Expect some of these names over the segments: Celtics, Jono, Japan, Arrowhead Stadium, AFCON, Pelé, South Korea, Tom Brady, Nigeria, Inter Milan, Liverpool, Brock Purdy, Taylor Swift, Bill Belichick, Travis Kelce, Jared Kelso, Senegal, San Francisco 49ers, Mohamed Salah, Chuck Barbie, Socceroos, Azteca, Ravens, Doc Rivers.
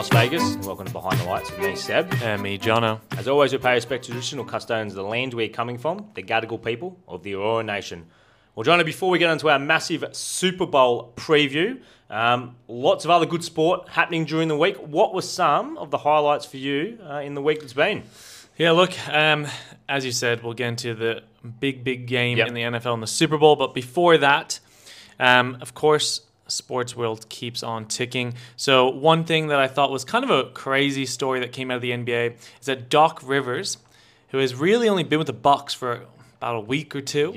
Las Vegas, and welcome to Behind the Lights with me, Seb. And me, Jono. As always, we pay respect to traditional custodians of the land we're coming from, the Gadigal people of the Eora Nation. Well, Jono, before we get into our massive Super Bowl preview, lots of other good sport happening during the week. What were some of the highlights for you in the week that's been? Yeah, look, as you said, we'll get into the big game in the NFL and the Super Bowl. But before that, of course, sports world keeps on ticking. So one thing that I thought was kind of a crazy story that came out of the NBA is that Doc Rivers, who has really only been with the Bucks for about a week or two,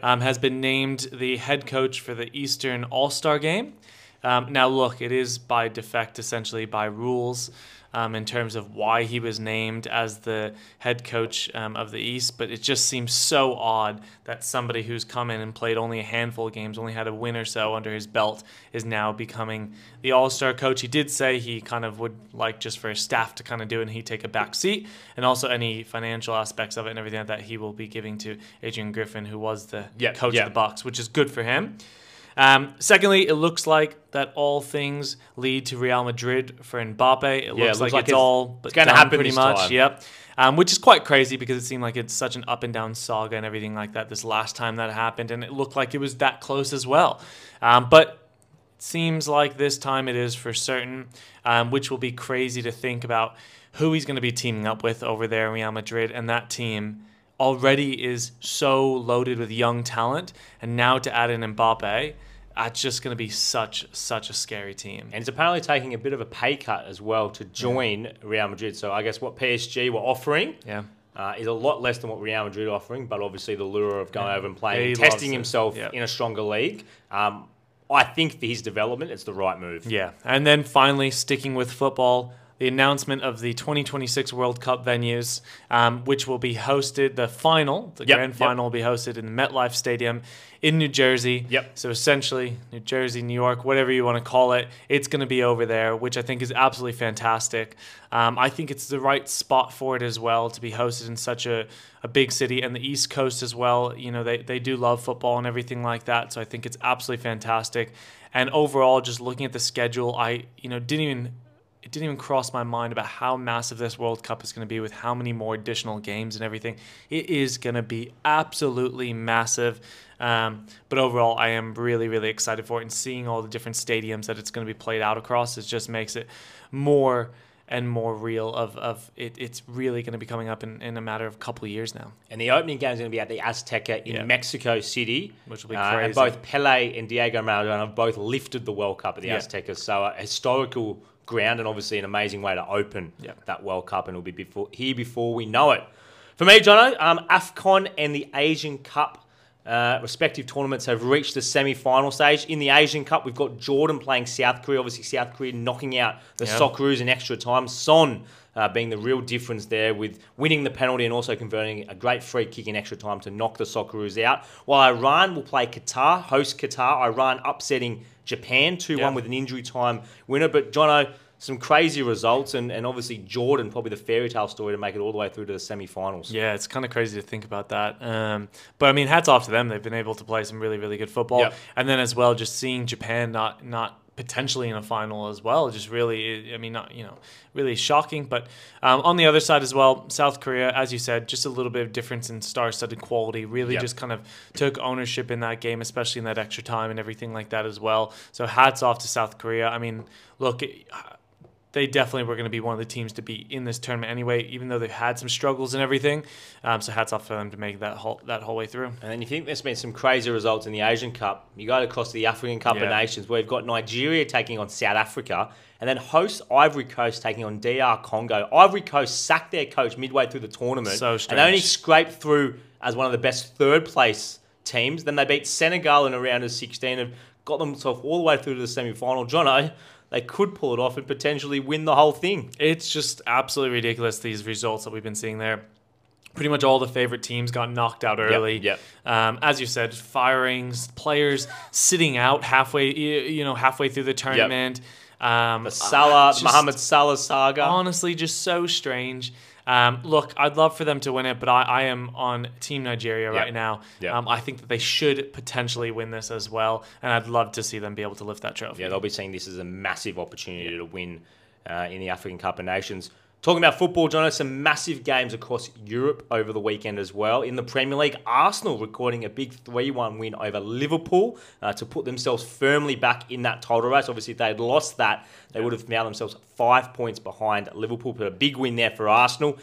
has been named the head coach for the Eastern All-Star Game. Now, look, it is by defect, essentially, by rules in terms of why he was named as the head coach of the East, but it just seems so odd that somebody who's come in and played only a handful of games, only had a win or so under his belt, is now becoming the All-Star coach. He did say he kind of would like just for his staff to kind of do it and he'd take a back seat, and also any financial aspects of it and everything like that he will be giving to Adrian Griffin, who was the coach of the Bucks, which is good for him. Secondly, it looks like that all things lead to Real Madrid for Mbappe. It looks like it's all but done pretty much. Yep. Which is quite crazy because it seemed like it's such an up and down saga and everything like that this last time that happened, and it looked like it was that close as well. But it seems like this time it is for certain, which will be crazy to think about who he's going to be teaming up with over there in Real Madrid, and that team already is so loaded with young talent, and now to add in Mbappe, that's just going to be such a scary team. And he's apparently taking a bit of a pay cut as well to join Real Madrid. So I guess what PSG were offering is a lot less than what Real Madrid are offering, but obviously the lure of going over and playing, and testing himself in a stronger league. I think for his development, it's the right move. Yeah, and then finally, sticking with football, the announcement of the 2026 World Cup venues, which will be hosted, the grand final will be hosted in the MetLife Stadium in New Jersey. Yep. So essentially, New Jersey, New York, whatever you want to call it, it's going to be over there, which I think is absolutely fantastic. I think it's the right spot for it as well to be hosted in such a big city, and the East Coast as well. You know, they do love football and everything like that, so I think it's absolutely fantastic. And overall, just looking at the schedule, it didn't even cross my mind about how massive this World Cup is going to be with how many more additional games and everything. It is going to be absolutely massive. But overall, I am really excited for it. And seeing all the different stadiums that it's going to be played out across, it just makes it more and more real of it. It's really going to be coming up in a matter of a couple of years now. And the opening game is going to be at the Azteca in Mexico City, which will be crazy. And both Pelé and Diego Maradona have both lifted the World Cup at the Azteca. So a historical ground, and obviously an amazing way to open that World Cup, and it'll be here before we know it. For me, Jono, AFCON and the Asian Cup respective tournaments have reached the semi-final stage. In the Asian Cup, we've got Jordan playing South Korea. Obviously, South Korea knocking out the Socceroos in extra time. Son being the real difference there with winning the penalty and also converting a great free kick in extra time to knock the Socceroos out. While Iran will play Qatar, host Qatar. Iran upsetting Japan 2-1 with an injury time winner. But Jono, some crazy results, and obviously Jordan, probably the fairy tale story to make it all the way through to the semi-finals. Yeah, it's kind of crazy to think about that. But I mean, hats off to them. They've been able to play some really good football. Yep. And then as well, just seeing Japan not potentially in a final as well, just really, I mean, not, you know, really shocking. But on the other side as well, South Korea, as you said, just a little bit of difference in star-studded quality, really just kind of took ownership in that game, especially in that extra time and everything like that as well. So hats off to South Korea. I mean, look, they definitely were going to be one of the teams to be in this tournament anyway, even though they've had some struggles and everything. So hats off for them to make that whole way through. And then you think there's been some crazy results in the Asian Cup. You go across to the African Cup of Nations, where you've got Nigeria taking on South Africa, and then host Ivory Coast taking on DR Congo. Ivory Coast sacked their coach midway through the tournament, and they only scraped through as one of the best third-place teams. Then they beat Senegal in a round of 16 and got themselves all the way through to the semi-final. Jono, they could pull it off and potentially win the whole thing. It's just absolutely ridiculous, these results that we've been seeing there. Pretty much all the favorite teams got knocked out early. As you said, firings, players sitting out halfway through the tournament. The Mohamed Salah saga. Honestly, just so strange. Look, I'd love for them to win it, but I am on Team Nigeria right now. I think that they should potentially win this as well, and I'd love to see them be able to lift that trophy. Yeah, they'll be seeing this as a massive opportunity to win in the African Cup of Nations. Talking about football, Jono, some massive games across Europe over the weekend as well. In the Premier League, Arsenal recording a big 3-1 win over Liverpool to put themselves firmly back in that title race. Obviously, if they had lost that, they would have found themselves 5 points behind Liverpool. But a big win there for Arsenal.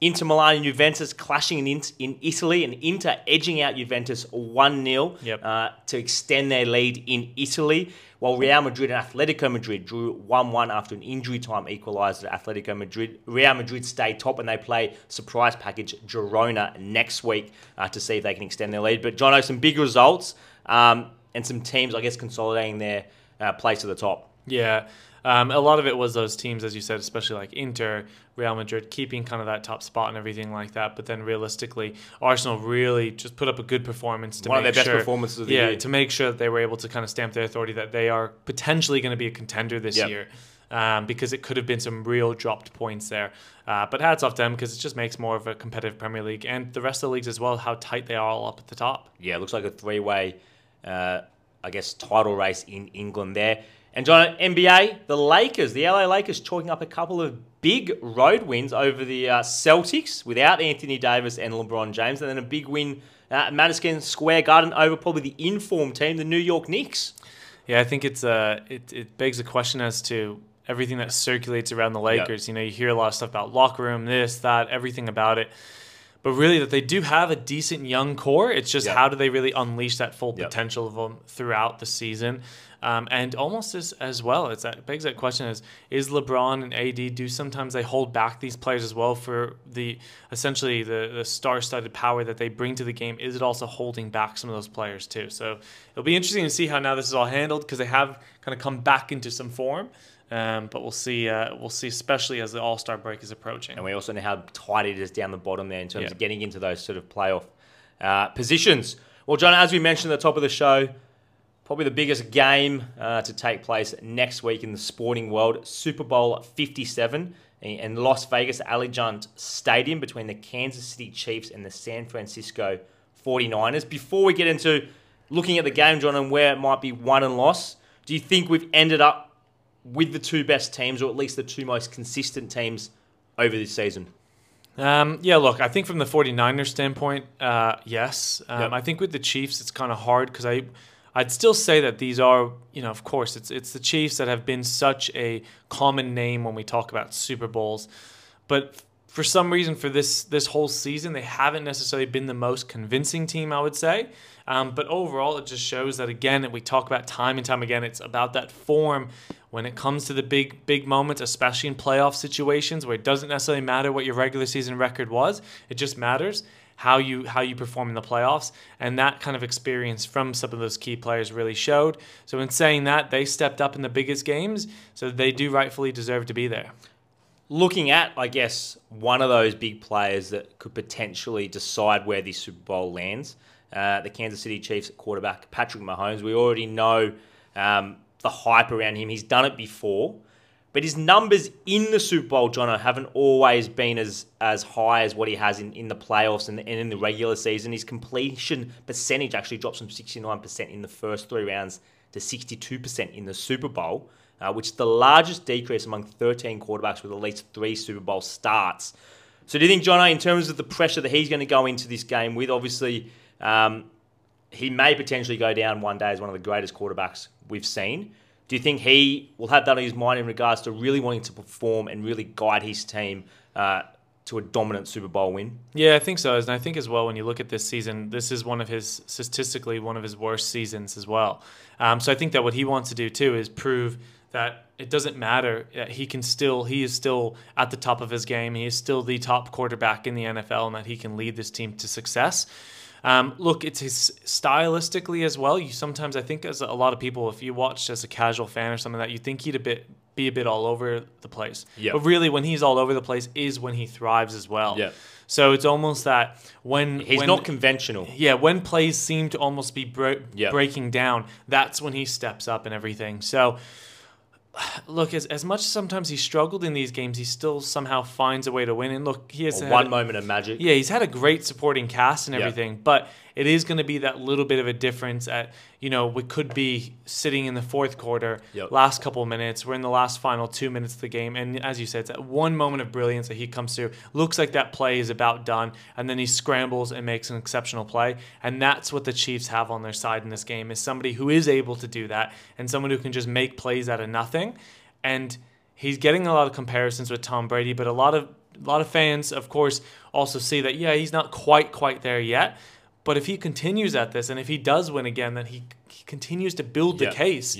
Inter Milan and Juventus clashing in Italy, and Inter edging out Juventus 1-0 to extend their lead in Italy, while Real Madrid and Atletico Madrid drew 1-1 after an injury time equaliser at Atletico Madrid. Real Madrid stay top, and they play surprise package Girona next week to see if they can extend their lead. But Jono, some big results and some teams, I guess, consolidating their place at the top. Yeah. A lot of it was those teams, as you said, especially like Inter, Real Madrid, keeping kind of that top spot and everything like that. But then realistically, Arsenal really just put up a good performance. One of their best performances of the year. Yeah, to make sure that they were able to kind of stamp their authority that they are potentially going to be a contender this year. Because it could have been some real dropped points there. But hats off to them, because it just makes more of a competitive Premier League. And the rest of the leagues as well, how tight they are all up at the top. Yeah, it looks like a three-way, I guess, title race in England there. And John, NBA, the Lakers, the LA Lakers chalking up a couple of big road wins over the Celtics without Anthony Davis and LeBron James, and then a big win at Madison Square Garden over probably the in-form team, the New York Knicks. Yeah, I think it's it begs a question as to everything that circulates around the Lakers. Yep. You know, you hear a lot of stuff about locker room, this, that, everything about it. But really, that they do have a decent young core. It's just how do they really unleash that full potential of them throughout the season? And almost as well, it begs that question: is LeBron and AD, do sometimes they hold back these players as well for the essentially the star-studded power that they bring to the game? Is it also holding back some of those players too? So it'll be interesting to see how now this is all handled, because they have kind of come back into some form. But we'll see. We'll see, especially as the All-Star break is approaching. And we also know how tight it is down the bottom there in terms of getting into those sort of playoff positions. Well, John, as we mentioned at the top of the show, probably the biggest game to take place next week in the sporting world, Super Bowl LVII in Las Vegas, Allegiant Stadium, between the Kansas City Chiefs and the San Francisco 49ers. Before we get into looking at the game, John, and where it might be won and lost, do you think we've ended up with the two best teams, or at least the two most consistent teams over this season? Yeah, look, I think from the 49ers standpoint, yes. I think with the Chiefs, it's kind of hard, because I'd still say that these are, you know, of course, it's the Chiefs that have been such a common name when we talk about Super Bowls. But for some reason, for this whole season, they haven't necessarily been the most convincing team, I would say. But overall, it just shows that, again, we talk about time and time again, it's about that form when it comes to the big moments, especially in playoff situations where it doesn't necessarily matter what your regular season record was. It just matters how you perform in the playoffs, and that kind of experience from some of those key players really showed. So in saying that, they stepped up in the biggest games, so they do rightfully deserve to be there. Looking at, I guess, one of those big players that could potentially decide where the Super Bowl lands, the Kansas City Chiefs quarterback, Patrick Mahomes. We already know the hype around him. He's done it before. But his numbers in the Super Bowl, Jono, haven't always been as high as what he has in the playoffs and in the regular season. His completion percentage actually drops from 69% in the first three rounds to 62% in the Super Bowl, which is the largest decrease among 13 quarterbacks with at least three Super Bowl starts. So do you think, Jono, in terms of the pressure that he's going to go into this game with, obviously he may potentially go down one day as one of the greatest quarterbacks we've seen. Do you think he will have that on his mind in regards to really wanting to perform and really guide his team to a dominant Super Bowl win? Yeah, I think so. And I think as well, when you look at this season, this is statistically one of his worst seasons as well. So I think that what he wants to do too is prove that it doesn't matter. He is still at the top of his game. He is still the top quarterback in the NFL, and that he can lead this team to success. Look, it's his stylistically as well. You sometimes, I think, as a lot of people, if you watched as a casual fan or something like that, you think he'd be a bit all over the place. Yep. But really, when he's all over the place is when he thrives as well. Yeah. So it's almost that when he's not conventional. Yeah, when plays seem to almost be breaking down, that's when he steps up and everything. So look, as much as sometimes he struggled in these games, he still somehow finds a way to win. And look, he has one moment of magic. Yeah, he's had a great supporting cast and everything, but it is going to be that little bit of a difference at, you know, we could be sitting in the fourth quarter, last couple of minutes. We're in the last final 2 minutes of the game. And as you said, it's that one moment of brilliance that he comes through. Looks like that play is about done. And then he scrambles and makes an exceptional play. And that's what the Chiefs have on their side in this game, is somebody who is able to do that and someone who can just make plays out of nothing. And he's getting a lot of comparisons with Tom Brady, but a lot of fans, of course, also see that, yeah, he's not quite there yet. But if he continues at this, and if he does win again, then he continues to build the case.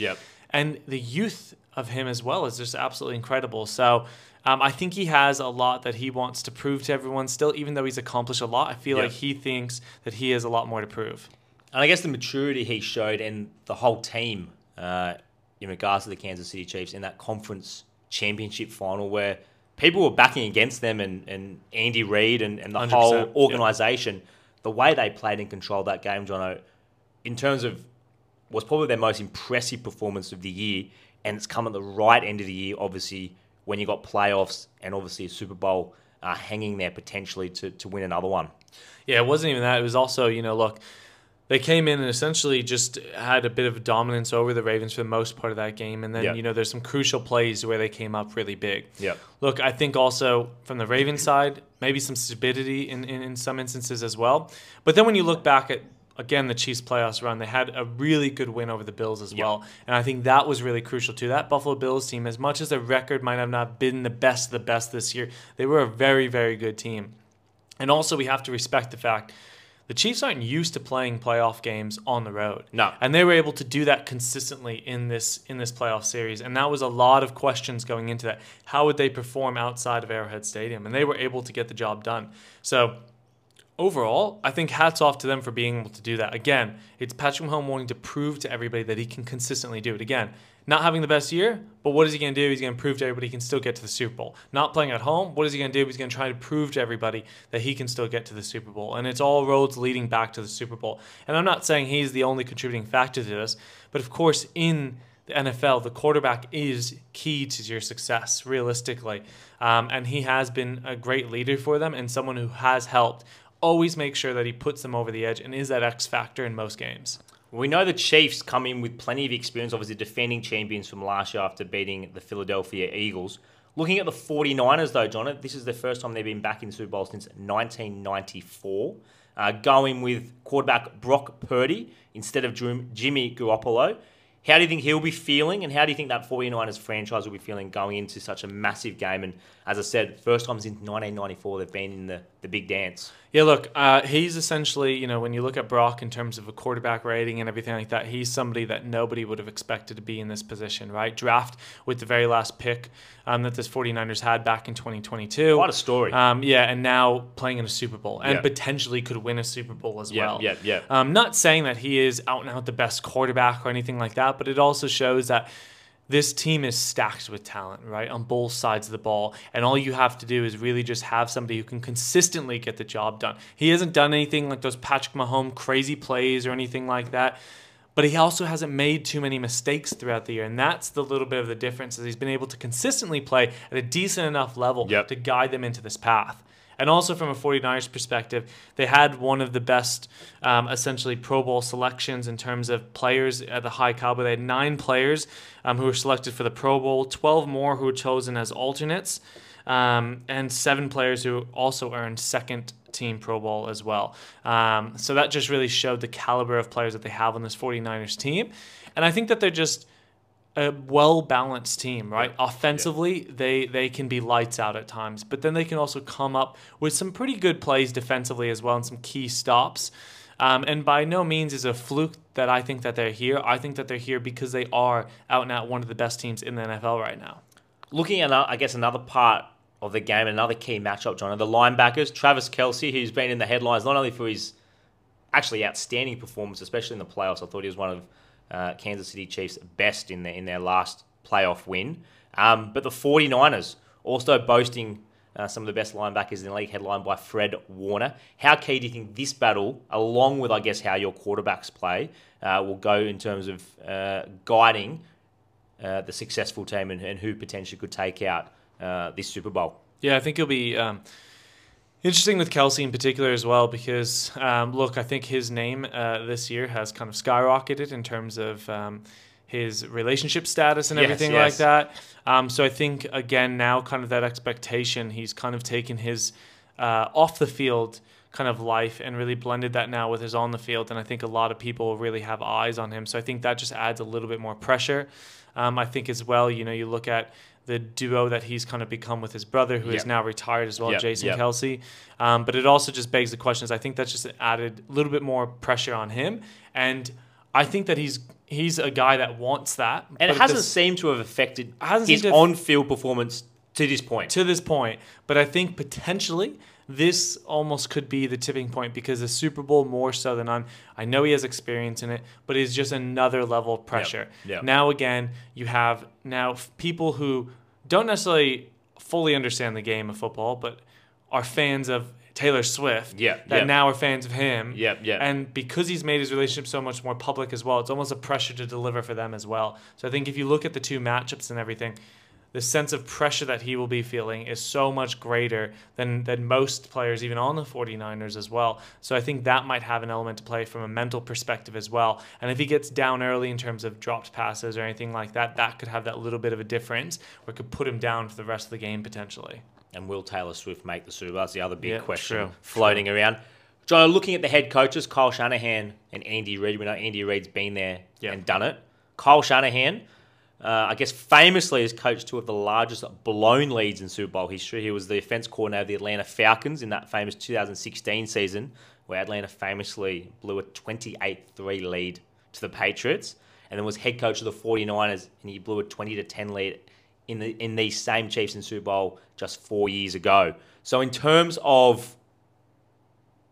And the youth of him as well is just absolutely incredible. So I think he has a lot that he wants to prove to everyone still, even though he's accomplished a lot. I feel like he thinks that he has a lot more to prove. And I guess the maturity he showed and the whole team in regards to the Kansas City Chiefs in that conference championship final where people were backing against them and Andy Reid and the whole organization. The way they played and controlled that game, Jono, in terms of was probably their most impressive performance of the year, and it's come at the right end of the year, obviously, when you got playoffs and obviously a Super Bowl hanging there potentially to win another one. Yeah, it wasn't even that. It was also, you know, look, they came in and essentially just had a bit of dominance over the Ravens for the most part of that game. And then, you know, there's some crucial plays where they came up really big. Look, I think also from the Ravens side, maybe some stupidity in some instances as well. But then when you look back at, again, the Chiefs playoffs run, they had a really good win over the Bills as well. And I think that was really crucial too. That Buffalo Bills team, as much as their record might have not been the best this year, they were a very, very good team. And also we have to respect the fact the Chiefs aren't used to playing playoff games on the road. No. And they were able to do that consistently in this playoff series. And that was a lot of questions going into that. How would they perform outside of Arrowhead Stadium? And they were able to get the job done. So overall, I think hats off to them for being able to do that. Again, it's Patrick Mahomes wanting to prove to everybody that he can consistently do it. Again, not having the best year, but what is he going to do? He's going to prove to everybody he can still get to the Super Bowl. Not playing at home, what is he going to do? He's going to try to prove to everybody that he can still get to the Super Bowl. And it's all roads leading back to the Super Bowl. And I'm not saying he's the only contributing factor to this, but of course in the NFL, the quarterback is key to your success, realistically. And he has been a great leader for them and someone who has helped always make sure that he puts them over the edge and is that X factor in most games. We know the Chiefs come in with plenty of experience, obviously defending champions from last year after beating the Philadelphia Eagles. Looking at the 49ers, though, John, this is the first time they've been back in the Super Bowl since 1994. Going with quarterback Brock Purdy instead of Jimmy Garoppolo. How do you think he'll be feeling, and how do you think that 49ers franchise will be feeling going into such a massive game? And as I said, first time since 1994 they've been in the big dance. Yeah, look, he's essentially, you know, when you look at Brock in terms of a quarterback rating and everything like that, he's somebody that nobody would have expected to be in this position, right? Draft with the very last pick that this 49ers had back in 2022. What a story. And now playing in a Super Bowl and potentially could win a Super Bowl as well. Not saying that he is out and out the best quarterback or anything like that, but it also shows that this team is stacked with talent, right, on both sides of the ball. And all you have to do is really just have somebody who can consistently get the job done. He hasn't done anything like those Patrick Mahomes crazy plays or anything like that, but he also hasn't made too many mistakes throughout the year. And that's the little bit of the difference, is he's been able to consistently play at a decent enough level to guide them into this path. And also from a 49ers perspective, they had one of the best, essentially, Pro Bowl selections in terms of players at the high caliber. They had 9 players who were selected for the Pro Bowl, 12 more who were chosen as alternates, and 7 players who also earned second team Pro Bowl as well. So that just really showed the caliber of players that they have on this 49ers team. And I think that they're just a well-balanced team, right? Offensively, they can be lights out at times, but then they can also come up with some pretty good plays defensively as well and some key stops. And by no means is a fluke that I think that they're here. I think that they're here because they are out and out one of the best teams in the NFL right now. Looking at, I guess, another part of the game, another key matchup, John, are the linebackers. Travis Kelce, who's been in the headlines not only for his actually outstanding performance, especially in the playoffs. I thought he was one of Kansas City Chiefs best in their last playoff win. But the 49ers also boasting some of the best linebackers in the league, headlined by Fred Warner. How key do you think this battle, along with, I guess, how your quarterbacks play, will go in terms of guiding the successful team and who potentially could take out this Super Bowl? Yeah, I think it'll be Interesting with Kelce in particular as well, because, look, I think his name this year has kind of skyrocketed in terms of his relationship status and everything like that. So I think, again, now kind of that expectation, he's kind of taken his off-the-field kind of life and really blended that now with his on-the-field, and I think a lot of people really have eyes on him. So I think that just adds a little bit more pressure. I think as well, you know, you look at the duo that he's kind of become with his brother, who is now retired as well, Jason Kelce. But it also just begs the questions. I think that's just added a little bit more pressure on him. And I think that he's a guy that wants that. And it hasn't seemed to have affected his on-field performance to this point. But I think potentially this almost could be the tipping point, because the Super Bowl, more so than I know he has experience in it, but it's just another level of pressure. Now, again, you have now people who don't necessarily fully understand the game of football, but are fans of Taylor Swift that now are fans of him. And because he's made his relationship so much more public as well, it's almost a pressure to deliver for them as well. So I think if you look at the two matchups and everything, the sense of pressure that he will be feeling is so much greater than most players, even on the 49ers as well. So I think that might have an element to play from a mental perspective as well. And if he gets down early in terms of dropped passes or anything like that, that could have that little bit of a difference where it could put him down for the rest of the game potentially. And will Taylor Swift make the Super Bowl? That's the other big question floating around. Jono, looking at the head coaches, Kyle Shanahan and Andy Reid. We know Andy Reid's been there and done it. Kyle Shanahan, I guess famously has coached two of the largest blown leads in Super Bowl history. He was the offense coordinator of the Atlanta Falcons in that famous 2016 season, where Atlanta famously blew a 28-3 lead to the Patriots, and then was head coach of the 49ers, and he blew a 20-10 lead in these same Chiefs in Super Bowl just 4 years ago. So in terms of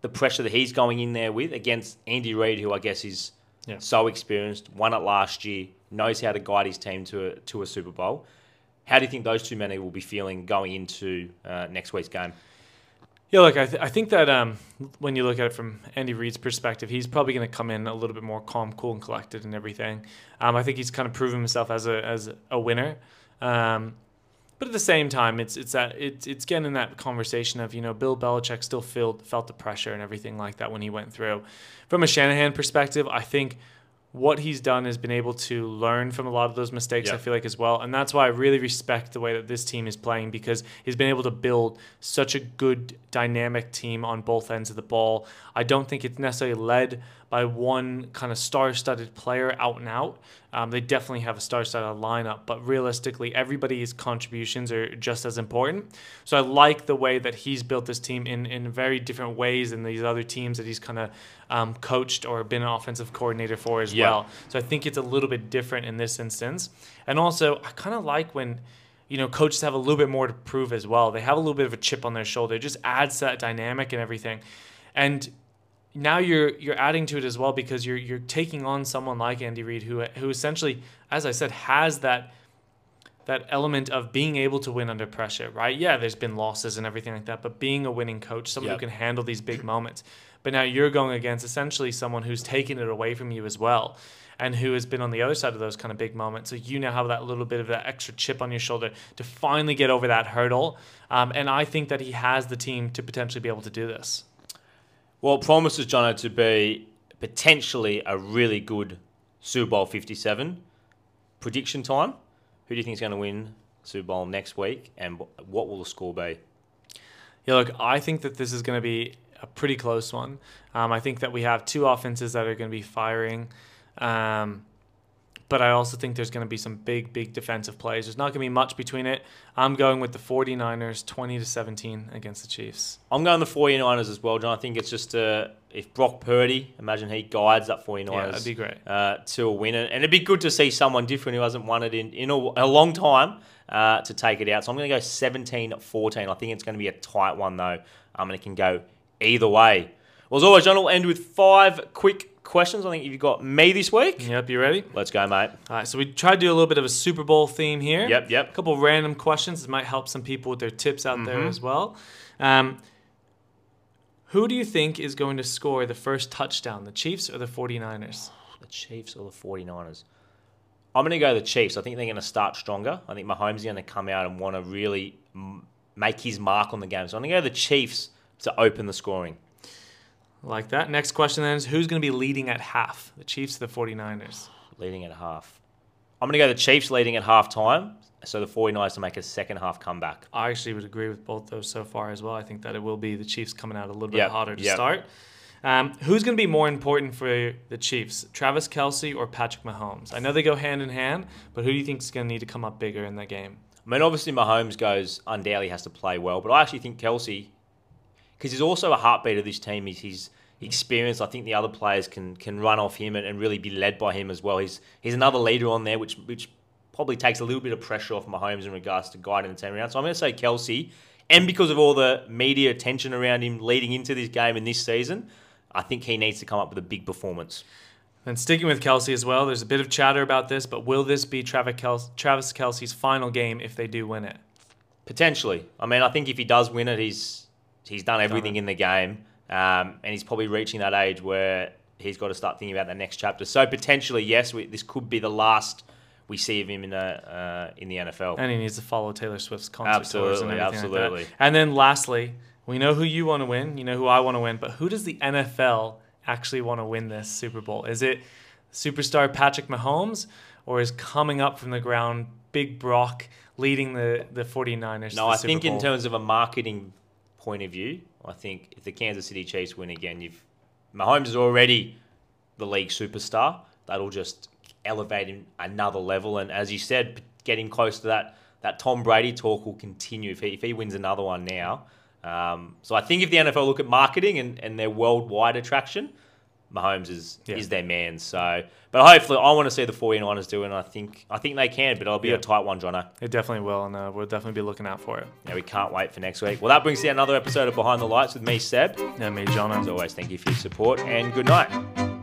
the pressure that he's going in there with against Andy Reid, who I guess is so experienced, won it last year, knows how to guide his team to a Super Bowl. How do you think those two men will be feeling going into next week's game? Yeah, look, I think that when you look at it from Andy Reid's perspective, he's probably going to come in a little bit more calm, cool, and collected and everything. I think he's kind of proven himself as a winner. But at the same time, it's getting in that conversation of, you know, Bill Belichick still felt the pressure and everything like that when he went through. From a Shanahan perspective, I think what he's done is been able to learn from a lot of those mistakes, I feel like, as well. And that's why I really respect the way that this team is playing, because he's been able to build such a good dynamic team on both ends of the ball. I don't think it's necessarily led by one kind of star-studded player out and out. They definitely have a star-studded lineup, but realistically, everybody's contributions are just as important. So I like the way that he's built this team in very different ways than these other teams that he's kind of coached or been an offensive coordinator for as well. So I think it's a little bit different in this instance. And also, I kind of like when, you know, coaches have a little bit more to prove as well. They have a little bit of a chip on their shoulder. It just adds to that dynamic and everything. And now you're adding to it as well, because you're taking on someone like Andy Reid, who essentially, as I said, has that element of being able to win under pressure, right? Yeah, there's been losses and everything like that, but being a winning coach, someone who can handle these big moments. But now you're going against essentially someone who's taken it away from you as well, and who has been on the other side of those kind of big moments. So you now have that little bit of that extra chip on your shoulder to finally get over that hurdle. And I think that he has the team to potentially be able to do this. Well, it promises, Jono, to be potentially a really good Super Bowl 57. Prediction time. Who do you think is going to win Super Bowl next week, and what will the score be? Yeah, look, I think that this is going to be a pretty close one. I think that we have two offenses that are going to be firing. But I also think there's going to be some big, big defensive plays. There's not going to be much between it. I'm going with the 49ers 20-17 against the Chiefs. I'm going the 49ers as well, John. I think it's just if Brock Purdy, imagine he guides that 49ers that'd be great. To a win. And it'd be good to see someone different who hasn't won it in a long time to take it out. So I'm going to go 17-14. I think it's going to be a tight one, though, and it can go either way. Well, as always, John, we'll end with 5 quick questions. I think you've got me this week. Yep, you ready? Let's go, mate. All right, so we tried to do a little bit of a Super Bowl theme here. Yep. A couple of random questions. This might help some people with their tips out there as well. Who do you think is going to score the first touchdown, the Chiefs or the 49ers? The Chiefs or the 49ers? I'm going to go the Chiefs. I think they're going to start stronger. I think Mahomes is going to come out and want to really make his mark on the game. So I'm going to go the Chiefs to open the scoring. Like that. Next question then is, who's going to be leading at half? The Chiefs or the 49ers? Leading at half. I'm going to go the Chiefs leading at half time. So the 49ers to make a second half comeback. I actually would agree with both those so far as well. I think that it will be the Chiefs coming out a little bit harder to start. Who's going to be more important for the Chiefs, Travis Kelce or Patrick Mahomes? I know they go hand in hand, but who do you think is going to need to come up bigger in that game? I mean, obviously Mahomes undoubtedly has to play well, but I actually think Kelce, because he's also a heartbeat of this team. He's experienced. I think the other players can run off him and really be led by him as well. He's another leader on there, which probably takes a little bit of pressure off Mahomes in regards to guiding the team around. So I'm going to say Kelce, and because of all the media attention around him leading into this game and this season, I think he needs to come up with a big performance. And sticking with Kelce as well, there's a bit of chatter about this, but will this be Travis Kelce's final game if they do win it? Potentially. I mean, I think if he does win it, he's done everything in the game, and he's probably reaching that age where he's got to start thinking about the next chapter. So potentially, yes, this could be the last we see of him in the NFL. And he needs to follow Taylor Swift's concert tours and everything like that. And then lastly, we know who you want to win, you know who I want to win, but who does the NFL actually want to win this Super Bowl? Is it superstar Patrick Mahomes, or is coming up from the ground Big Brock leading the 49ers? No, I think in terms of a marketing point of view, I think if the Kansas City Chiefs win again, Mahomes is already the league superstar. That'll just elevate him another level. And as you said, getting close to that Tom Brady talk will continue if he wins another one now. So I think if the NFL look at marketing and their worldwide attraction, Mahomes is their man. So, but hopefully I want to see the 49ers do it, and I think they can, but it'll be a tight one, Jono. It definitely will, and we'll definitely be looking out for it. Yeah, we can't wait for next week. Well, that brings you another episode of Behind the Lights with me, Seb. And me, Jono. As always, thank you for your support, and good night.